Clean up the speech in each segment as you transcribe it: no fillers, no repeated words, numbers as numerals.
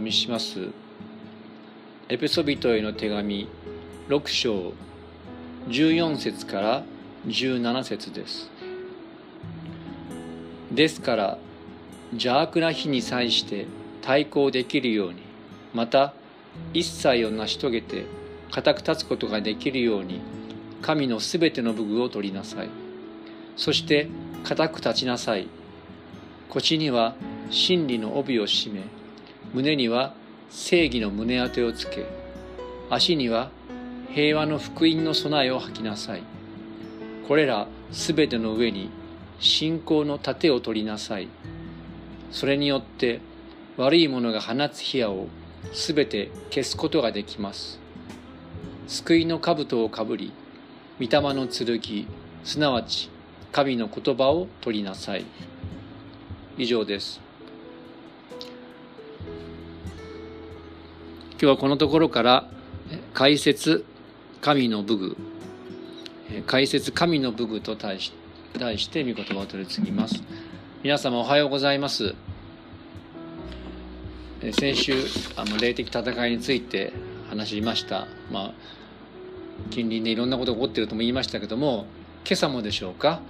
読みします。エペソビトへの手紙6章14節から17節です。ですから邪悪な日に際して対抗できるように、また一切を成し遂げて固く立つことができるように、神のすべての武具を取りなさい。そして固く立ちなさい。腰には真理の帯を締め、胸には正義の胸当てをつけ、足には平和の福音の備えを履きなさい。これらすべての上に信仰の盾を取りなさい。それによって悪い者が放つ火矢をすべて消すことができます。救いの兜をかぶり、御霊の剣、すなわち神の言葉を取りなさい。以上です。今日はこのところから解説神の武具、解説神の武具と題して御言葉を取り次ぎます。皆様おはようございます。先週霊的戦いについて話しました。近隣でいろんなことが起こっているとも言いましたけども、今朝もでしょうか、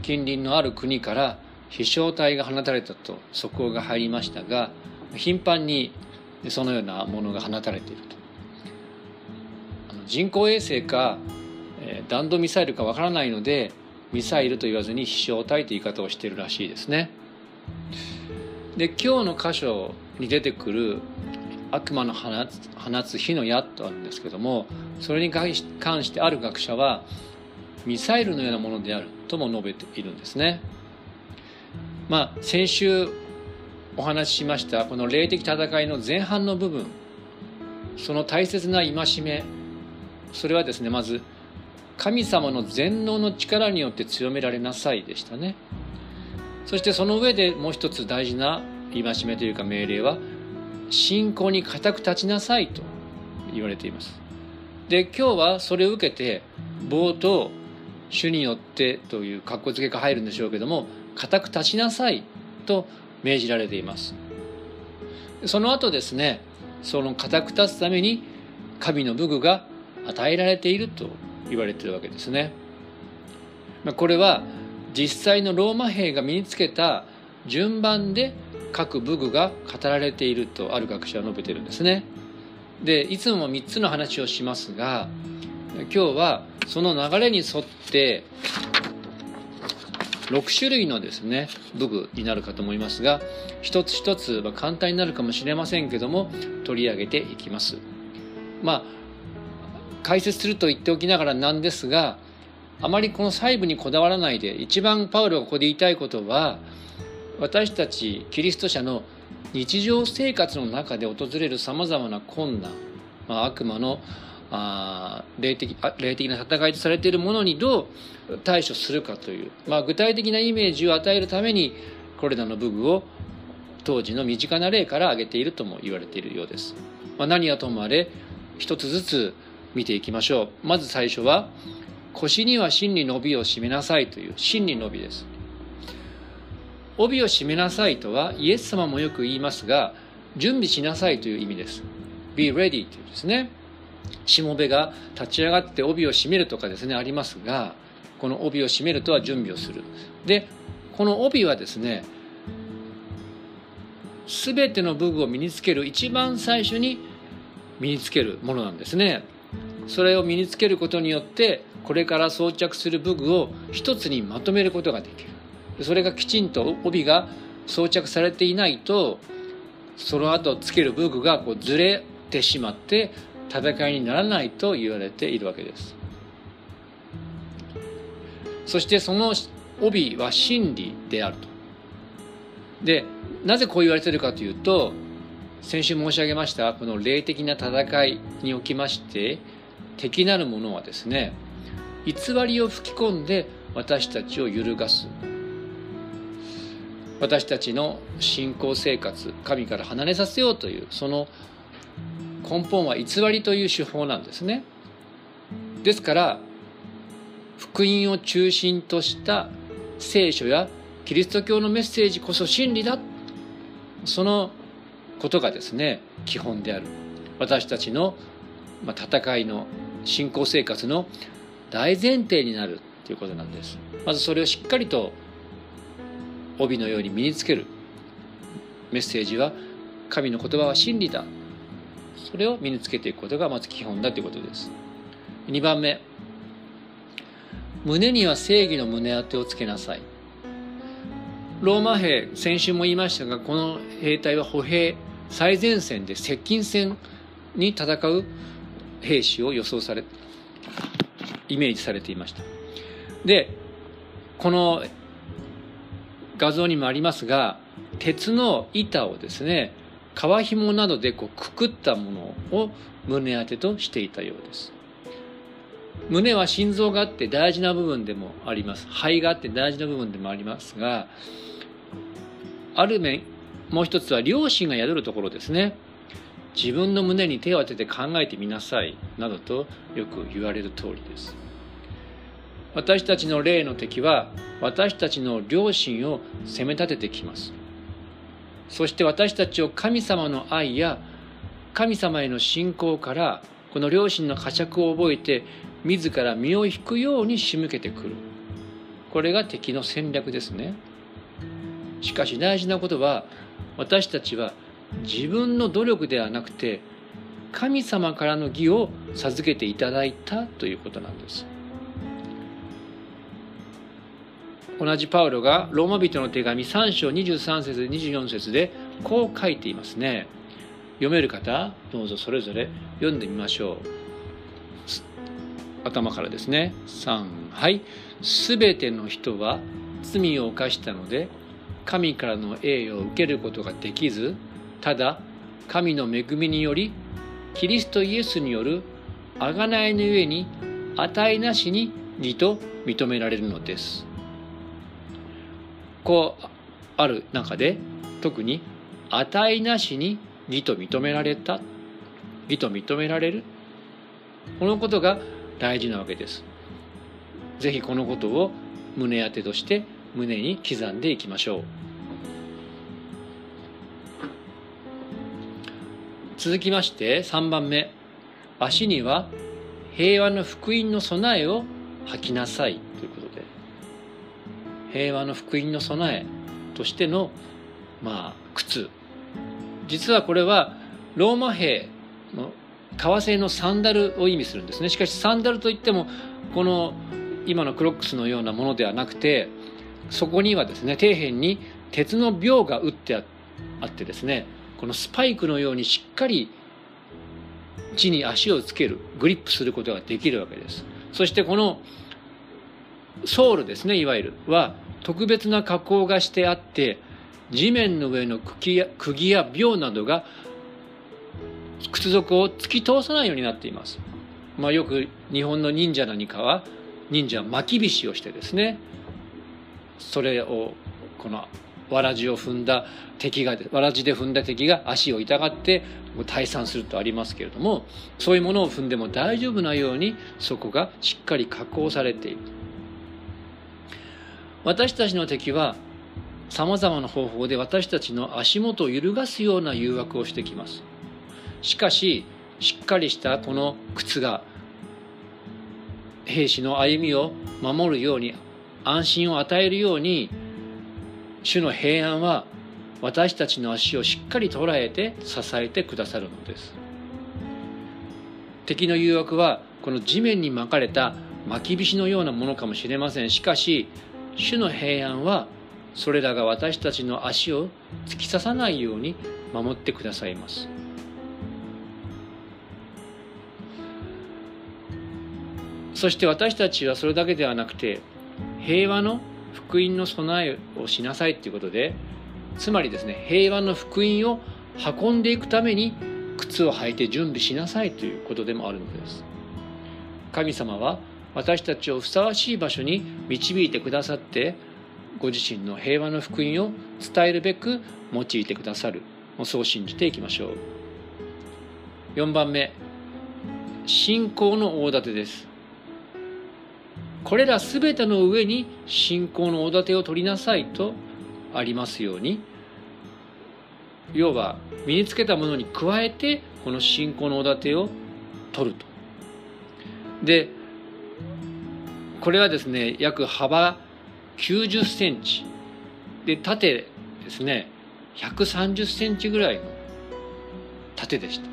近隣のある国から飛翔体が放たれたと速報が入りましたが、頻繁にそのようなものが放たれていると。人工衛星か弾道ミサイルかわからないので、ミサイルと言わずに飛翔体という言い方をしているらしいですね。で、今日の箇所に出てくる悪魔の放つ火の矢とあるんですけども、それに関してある学者はミサイルのようなものであるとも述べているんですね。先週お話ししましたこの霊的戦いの前半の部分、その大切な戒め、それはですね、まず神様の全能の力によって強められなさいでしたね。そしてその上でもう一つ大事な戒めというか命令は、信仰に固く立ちなさいと言われています。で、今日はそれを受けて冒頭、主によってというかっこつけが入るんでしょうけども、固く立ちなさいと命じられています。その後ですね、その固く立つために神の武具が与えられていると言われているわけですね。これは実際のローマ兵が身につけた順番で各武具が語られているとある学者は述べているんですね。で、いつも3つの話をしますが、今日はその流れに沿って6種類のですね武具になるかと思いますが、一つ一つは簡単になるかもしれませんけども取り上げていきます。解説すると言っておきながらなんですが、あまりこの細部にこだわらないで、一番パウロがここで言いたいことは、私たちキリスト者の日常生活の中で訪れるさまざまな困難、悪魔の霊的な戦いとされているものにどう対処するかという、具体的なイメージを与えるためにこれらの武具を当時の身近な例から挙げているとも言われているようです。何はともあれ一つずつ見ていきましょう。まず最初は、腰には真理の帯を締めなさいという真理の帯です。帯を締めなさいとはイエス様もよく言いますが、準備しなさいという意味です。 Be ready というですね、しもべが立ち上がって帯を締めるとかですねありますが、この帯を締めるとは準備をする。で、この帯はですね、すべての武具を身につける一番最初に身につけるものなんですね。それを身につけることによって、これから装着する武具を一つにまとめることができる。それがきちんと帯が装着されていないと、その後つける武具がずれてしまって戦いにならないと言われているわけです。そしてその帯は真理であると。で、なぜこう言われているかというと、先週申し上げましたこの霊的な戦いにおきまして、敵なるものはですね、偽りを吹き込んで私たちを揺るがす。私たちの信仰生活、神から離れさせようという、その根本は偽りという手法なんですね。ですから、福音を中心とした聖書やキリスト教のメッセージこそ真理だ、そのことがですね、基本である。私たちの戦いの信仰生活の大前提になるということなんです。まずそれをしっかりと帯のように身につける。メッセージは神の言葉は真理だ、それを身につけていくことがまず基本だということです。2番目、胸には正義の胸当てをつけなさい。ローマ兵、先週も言いましたが、この兵隊は歩兵、最前線で接近戦に戦う兵士を予想され、イメージされていました。で、この画像にもありますが、鉄の板をですね、革紐などでこうくくったものを胸当てとしていたようです。胸は心臓があって大事な部分でもあります。肺があって大事な部分でもありますが、ある面、もう一つは良心が宿るところですね。自分の胸に手を当てて考えてみなさいなどとよく言われる通りです。私たちの霊の敵は私たちの良心を責め立ててきます。そして私たちを神様の愛や神様への信仰から、この良心の呵責を覚えて自ら身を引くように仕向けてくる。これが敵の戦略ですね。しかし大事なことは、私たちは自分の努力ではなくて神様からの義を授けていただいたということなんです。同じパウロがローマ人の手紙3章23節24節でこう書いていますね。読める方、どうぞそれぞれ読んでみましょう。頭からですね。3、はい。すべての人は罪を犯したので、神からの栄誉を受けることができず、ただ、神の恵みにより、キリストイエスによる贖いのゆえに、値なしに義と認められるのです。こうある中で、特に、値なしに義と認められた、義と認められる、このことが大事なわけです。ぜひこのことを胸当てとして胸に刻んでいきましょう。続きまして3番目、足には平和の福音の備えを履きなさいということで、平和の福音の備えとしての靴。実はこれはローマ兵の革製のサンダルを意味するんですね。しかしサンダルといってもこの今のクロックスのようなものではなくて、そこにはですね、底辺に鉄の鋲が打ってあってですね、このスパイクのようにしっかり地に足をつける、グリップすることができるわけです。そしてこのソールですね、いわゆるは特別な加工がしてあって、地面の上の釘や鋲などが靴底を突き通さないようになっています。よく日本の忍者何かは巻き菱をしてですね、それをこのわらじで踏んだ敵が足を痛がって退散するとありますけれども、そういうものを踏んでも大丈夫なようにそこがしっかり加工されている。私たちの敵はさまざまな方法で私たちの足元を揺るがすような誘惑をしてきます。しかし、しっかりしたこの靴が兵士の歩みを守るように、安心を与えるように、主の平安は私たちの足をしっかり捉えて支えてくださるのです。敵の誘惑はこの地面に巻かれた巻き菱のようなものかもしれません。しかし、主の平安はそれらが私たちの足を突き刺さないように守ってくださいます。そして私たちはそれだけではなくて、平和の福音の備えをしなさいということで、つまりですね、平和の福音を運んでいくために靴を履いて準備しなさいということでもあるのです。神様は私たちをふさわしい場所に導いてくださって、ご自身の平和の福音を伝えるべく用いてくださる。そう信じていきましょう。4番目、信仰の大盾です。これらすべての上に信仰の大盾を取りなさいとありますように、要は身につけたものに加えてこの信仰のおだてを取ると。でこれはですね約幅90センチで縦ですね130センチぐらいの盾でした。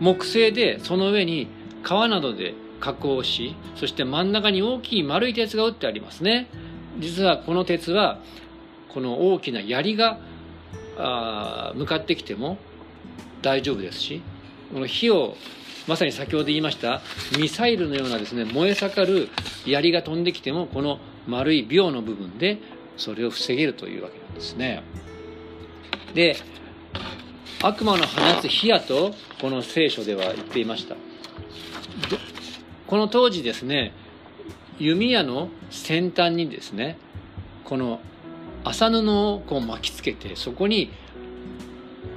木製でその上に革などで加工し、そして真ん中に大きい丸い鉄が打ってありますね。実はこの鉄はこの大きな槍が向かってきても大丈夫ですし、この火をまさに先ほど言いましたミサイルのようなですね燃え盛る槍が飛んできてもこの丸い鋲の部分でそれを防げるというわけなんですね。で悪魔の放つ火矢とこの聖書では言っていました。この当時ですね弓矢の先端にですねこの麻布をこう巻きつけて、そこに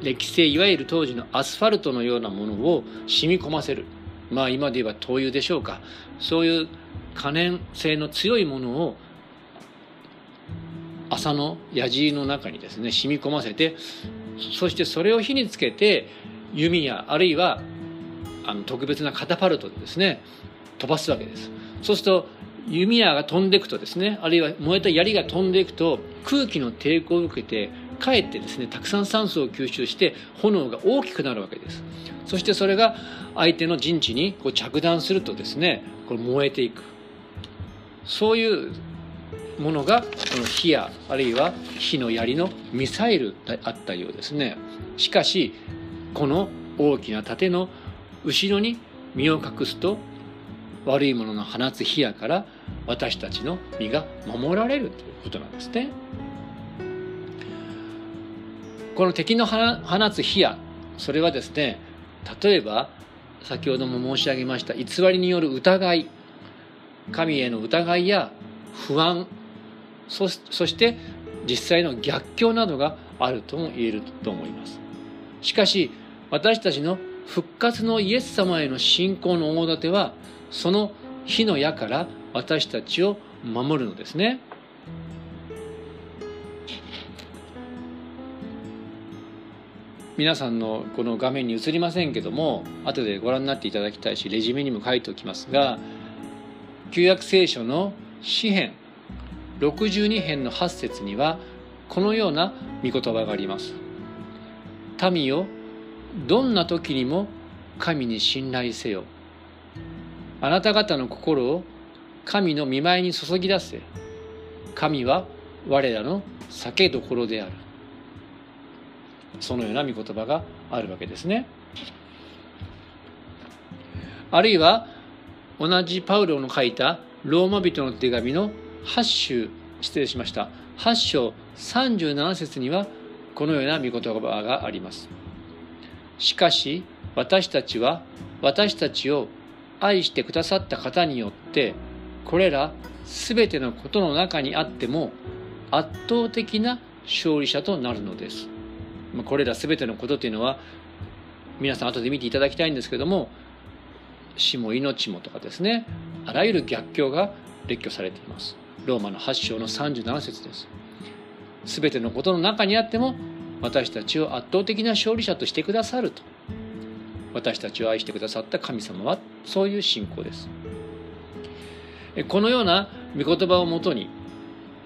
歴史いわゆる当時のアスファルトのようなものを染み込ませる、まあ今で言えば灯油でしょうか、そういう可燃性の強いものを麻の矢尻の中にですね染み込ませて、そしてそれを火につけて弓矢あるいは特別なカタパルトでですね飛ばすわけです。そうすると弓矢が飛んでいくとですね、あるいは燃えた槍が飛んでいくと空気の抵抗を受けてかえってですねたくさん酸素を吸収して炎が大きくなるわけです。そしてそれが相手の陣地にこう着弾するとですねこれ燃えていく、そういうものがこの火やあるいは火の槍のミサイルであったようですね。しかしこの大きな盾の後ろに身を隠すと悪いものの放つ火矢から私たちの身が守られるということなんですね。この敵の放つ火矢、それはですね例えば先ほども申し上げました偽りによる疑い、神への疑いや不安、そして実際の逆境などがあるとも言えると思います。しかし私たちの復活のイエス様への信仰の大盾はその火の矢から私たちを守るのですね。皆さんのこの画面に映りませんけども後でご覧になっていただきたいしレジュメにも書いておきますが、旧約聖書の詩編62編の8節にはこのような御言葉があります。民よ、どんな時にも神に信頼せよ。あなた方の心を神の御前に注ぎ出せ。神は我らの避けどころである。そのような御言葉があるわけですね。あるいは同じパウロの書いたローマ人の手紙の8章37節にはこのような御言葉があります。しかし私たちは私たちを愛してくださった方によってこれらすべてのことの中にあっても圧倒的な勝利者となるのです。これらすべてのことというのは皆さん後で見ていただきたいんですけども、死も命もとかですね、あらゆる逆境が列挙されています。ローマの8章の37節です。すべてのことの中にあっても私たちを圧倒的な勝利者としてくださると、私たちを愛してくださった神様はそういう信仰です。このような御言葉をもとに、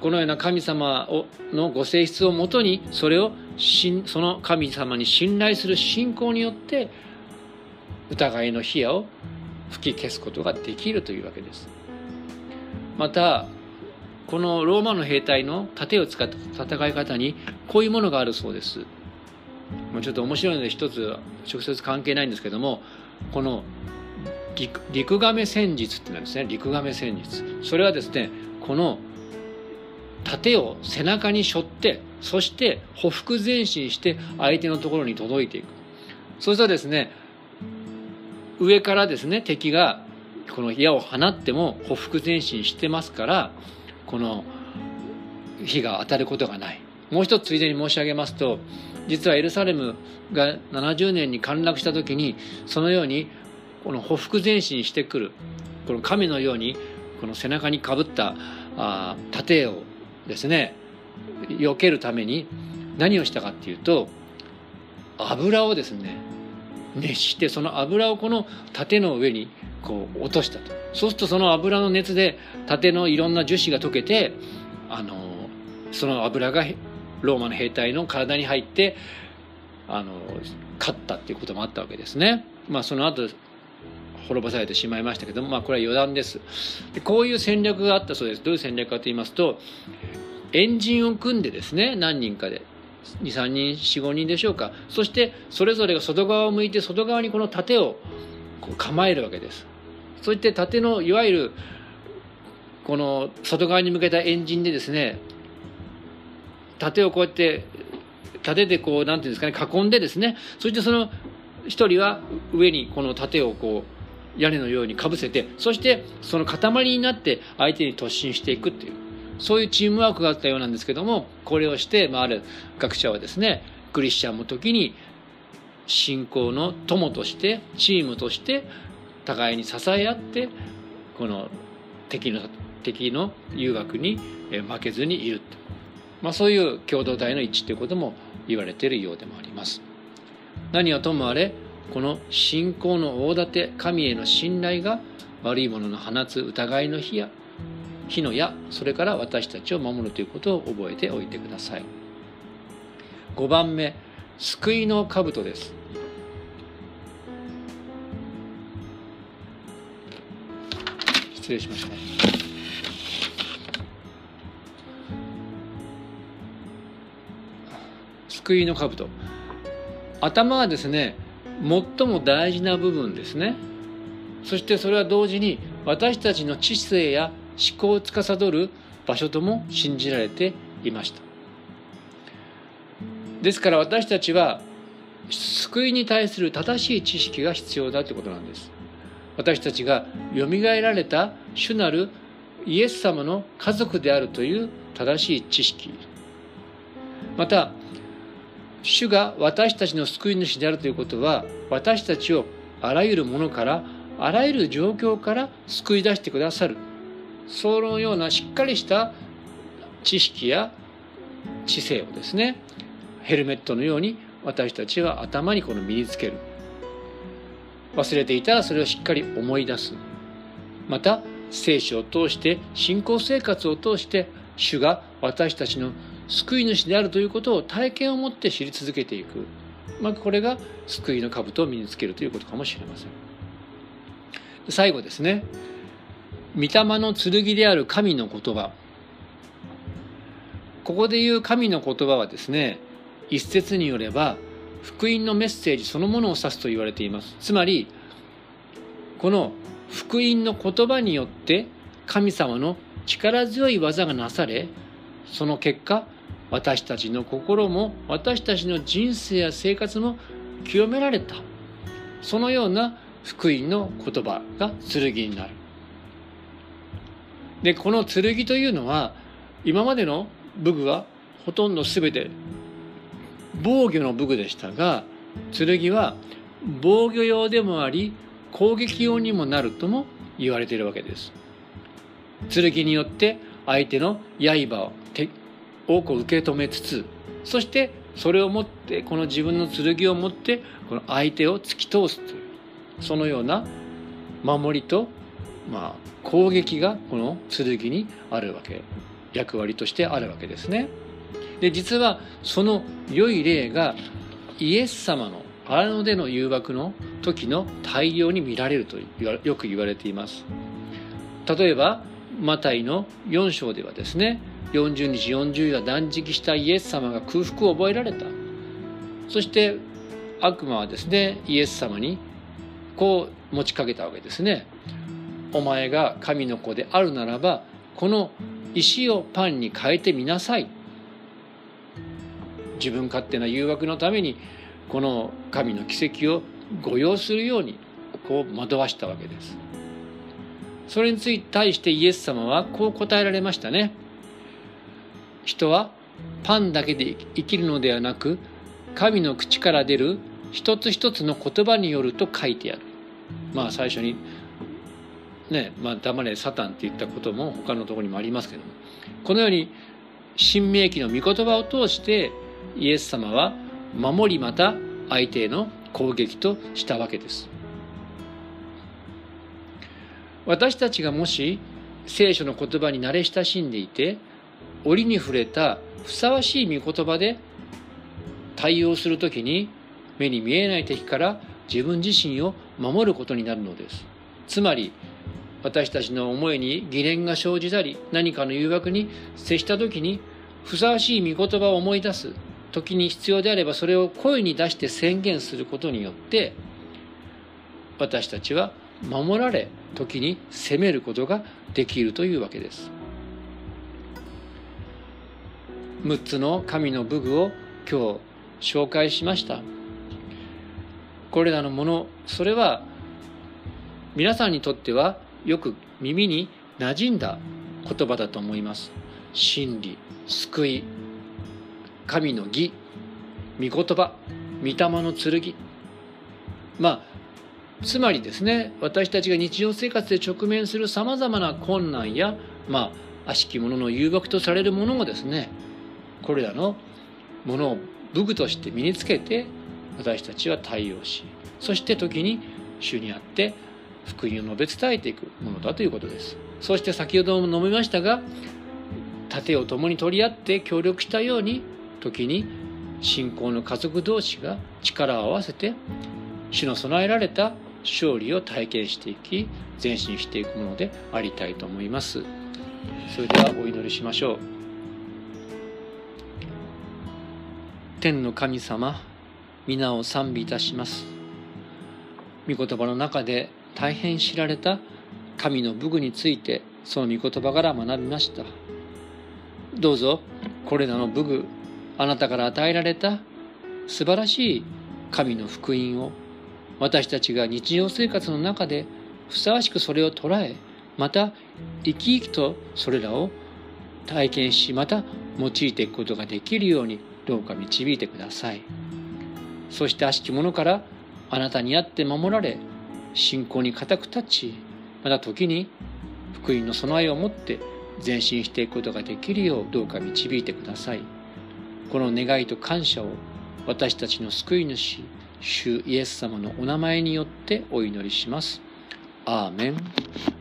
このような神様のご性質をもとに、それをその神様に信頼する信仰によって疑いの火矢を吹き消すことができるというわけです。またこのローマの兵隊の盾を使った戦い方にこういうものがあるそうです。ちょっと面白いので一つ直接関係ないんですけども、この陸亀戦術ってなんですね。陸亀戦術、それはですねこの盾を背中に背負って、そして歩幅前進して相手のところに届いていく。そうしたらですね上からですね敵がこの矢を放っても歩幅前進してますからこの火が当たることがない。もう一つついでに申し上げますと、実はエルサレムが70年に陥落した時にそのようにこの歩幅前進してくるこの亀のようにこの背中にかぶった盾をですね避けるために何をしたかっていうと、油をですね熱して、その油をこの盾の上にこう落としたと。そうするとその油の熱で盾のいろんな樹脂が溶けて、その油がローマの兵隊の体に入って勝ったっていうこともあったわけですね。まあその後滅ぼされてしまいましたけども、まあこれは余談です。でこういう戦略があったそうです。どういう戦略かと言いますと、円陣を組んでですね、何人かで2、3人、4、5人でしょうか。そしてそれぞれが外側を向いて、外側にこの盾をこう構えるわけです。そういって盾のいわゆるこの外側に向けた円陣でですね、盾をこうやって盾でこうなんていうんですかね、囲んでですね、そしてその一人は上にこの盾をこう屋根のようにかぶせて、そしてその塊になって相手に突進していくっていう、そういうチームワークがあったようなんですけども、これをして、ある学者はですね、クリスチャンも時に信仰の友としてチームとして互いに支え合って、この敵の誘惑に負けずにいると、そういう共同体の一致ということも言われているようでもあります。何はともあれ、この信仰の大盾、神への信頼が悪いものの放つ疑いの火の矢、それから私たちを守るということを覚えておいてください。5番目、救いの兜です。失礼しました。救いの兜、頭はですね最も大事な部分ですね。そしてそれは同時に私たちの知性や思考を司る場所とも信じられていました。ですから私たちは救いに対する正しい知識が必要だということなんです。私たちがよみがえられた主なるイエス様の家族であるという正しい知識、また主が私たちの救い主であるということは、私たちをあらゆるものから、あらゆる状況から救い出してくださる、そのようなしっかりした知識や知性をですね、ヘルメットのように私たちは頭にこの身につける。忘れていたらそれをしっかり思い出す。また聖書を通して、信仰生活を通して、主が私たちの救い主であるということを体験を持って知り続けていく、これが救いの兜を身につけるということかもしれません。最後ですね、御霊の剣である神の言葉。ここで言う神の言葉はですね、一説によれば福音のメッセージそのものを指すと言われています。つまりこの福音の言葉によって神様の力強い技がなされ、その結果私たちの心も私たちの人生や生活も清められた、そのような福音の言葉が剣になる。でこの剣というのは、今までの武具はほとんど全て防御の武具でしたが、剣は防御用でもあり攻撃用にもなるとも言われているわけです。剣によって相手の刃を受け止めつつ、そしてそれを持って、この自分の剣を持ってこの相手を突き通すという、そのような守りと、攻撃がこの剣にあるわけ、役割としてあるわけですね。で実はその良い例がイエス様の荒野での誘惑の時の対応に見られるとよく言われています。例えばマタイの4章ではですね、40日40夜断食したイエス様が空腹を覚えられた。そして悪魔はですね、イエス様にこう持ちかけたわけですね。お前が神の子であるならば、この石をパンに変えてみなさい。自分勝手な誘惑のためにこの神の奇跡を誤用するようにこう惑わしたわけです。それに対してイエス様はこう答えられましたね。人はパンだけで生きるのではなく、神の口から出る一つ一つの言葉によると書いてある。最初にね、黙れサタンって言ったことも他のところにもありますけども、このように新明記の御言葉を通してイエス様は守り、また相手への攻撃としたわけです。私たちがもし聖書の言葉に慣れ親しんでいて、折に触れたふさわしい御言葉で対応するときに、目に見えない敵から自分自身を守ることになるのです。つまり、私たちの思いに疑念が生じたり、何かの誘惑に接したときに、ふさわしい御言葉を思い出すときに必要であれば、それを声に出して宣言することによって、私たちは守られ、時に責めることができるというわけです。6つの神の武具を今日紹介しました。これらのもの、それは皆さんにとってはよく耳に馴染んだ言葉だと思います。真理、救い、神の義、御言葉、御霊の剣。つまりですね、私たちが日常生活で直面するさまざまな困難や、悪しきものの誘惑とされるものをですね、これらのものを武具として身につけて、私たちは対応し、そして時に主にあって福音を述べ伝えていくものだということです。そして先ほども述べましたが、盾を共に取り合って協力したように、時に信仰の家族同士が力を合わせて、主の備えられた勝利を体験していき、前進していくものでありたいと思います。それではお祈りしましょう。天の神様、皆を賛美いたします。御言葉の中で大変知られた神の武具について、その御言葉から学びました。どうぞこれらの武具、あなたから与えられた素晴らしい神の福音を、私たちが日常生活の中でふさわしくそれを捉え、また生き生きとそれらを体験し、また用いていくことができるように、どうか導いてください。そして悪しき者からあなたにあって守られ、信仰に固く立ち、また時に福音の備えを持って前進していくことができるよう、どうか導いてください。この願いと感謝を私たちの救い主、主イエス様のお名前によってお祈りします。アーメン。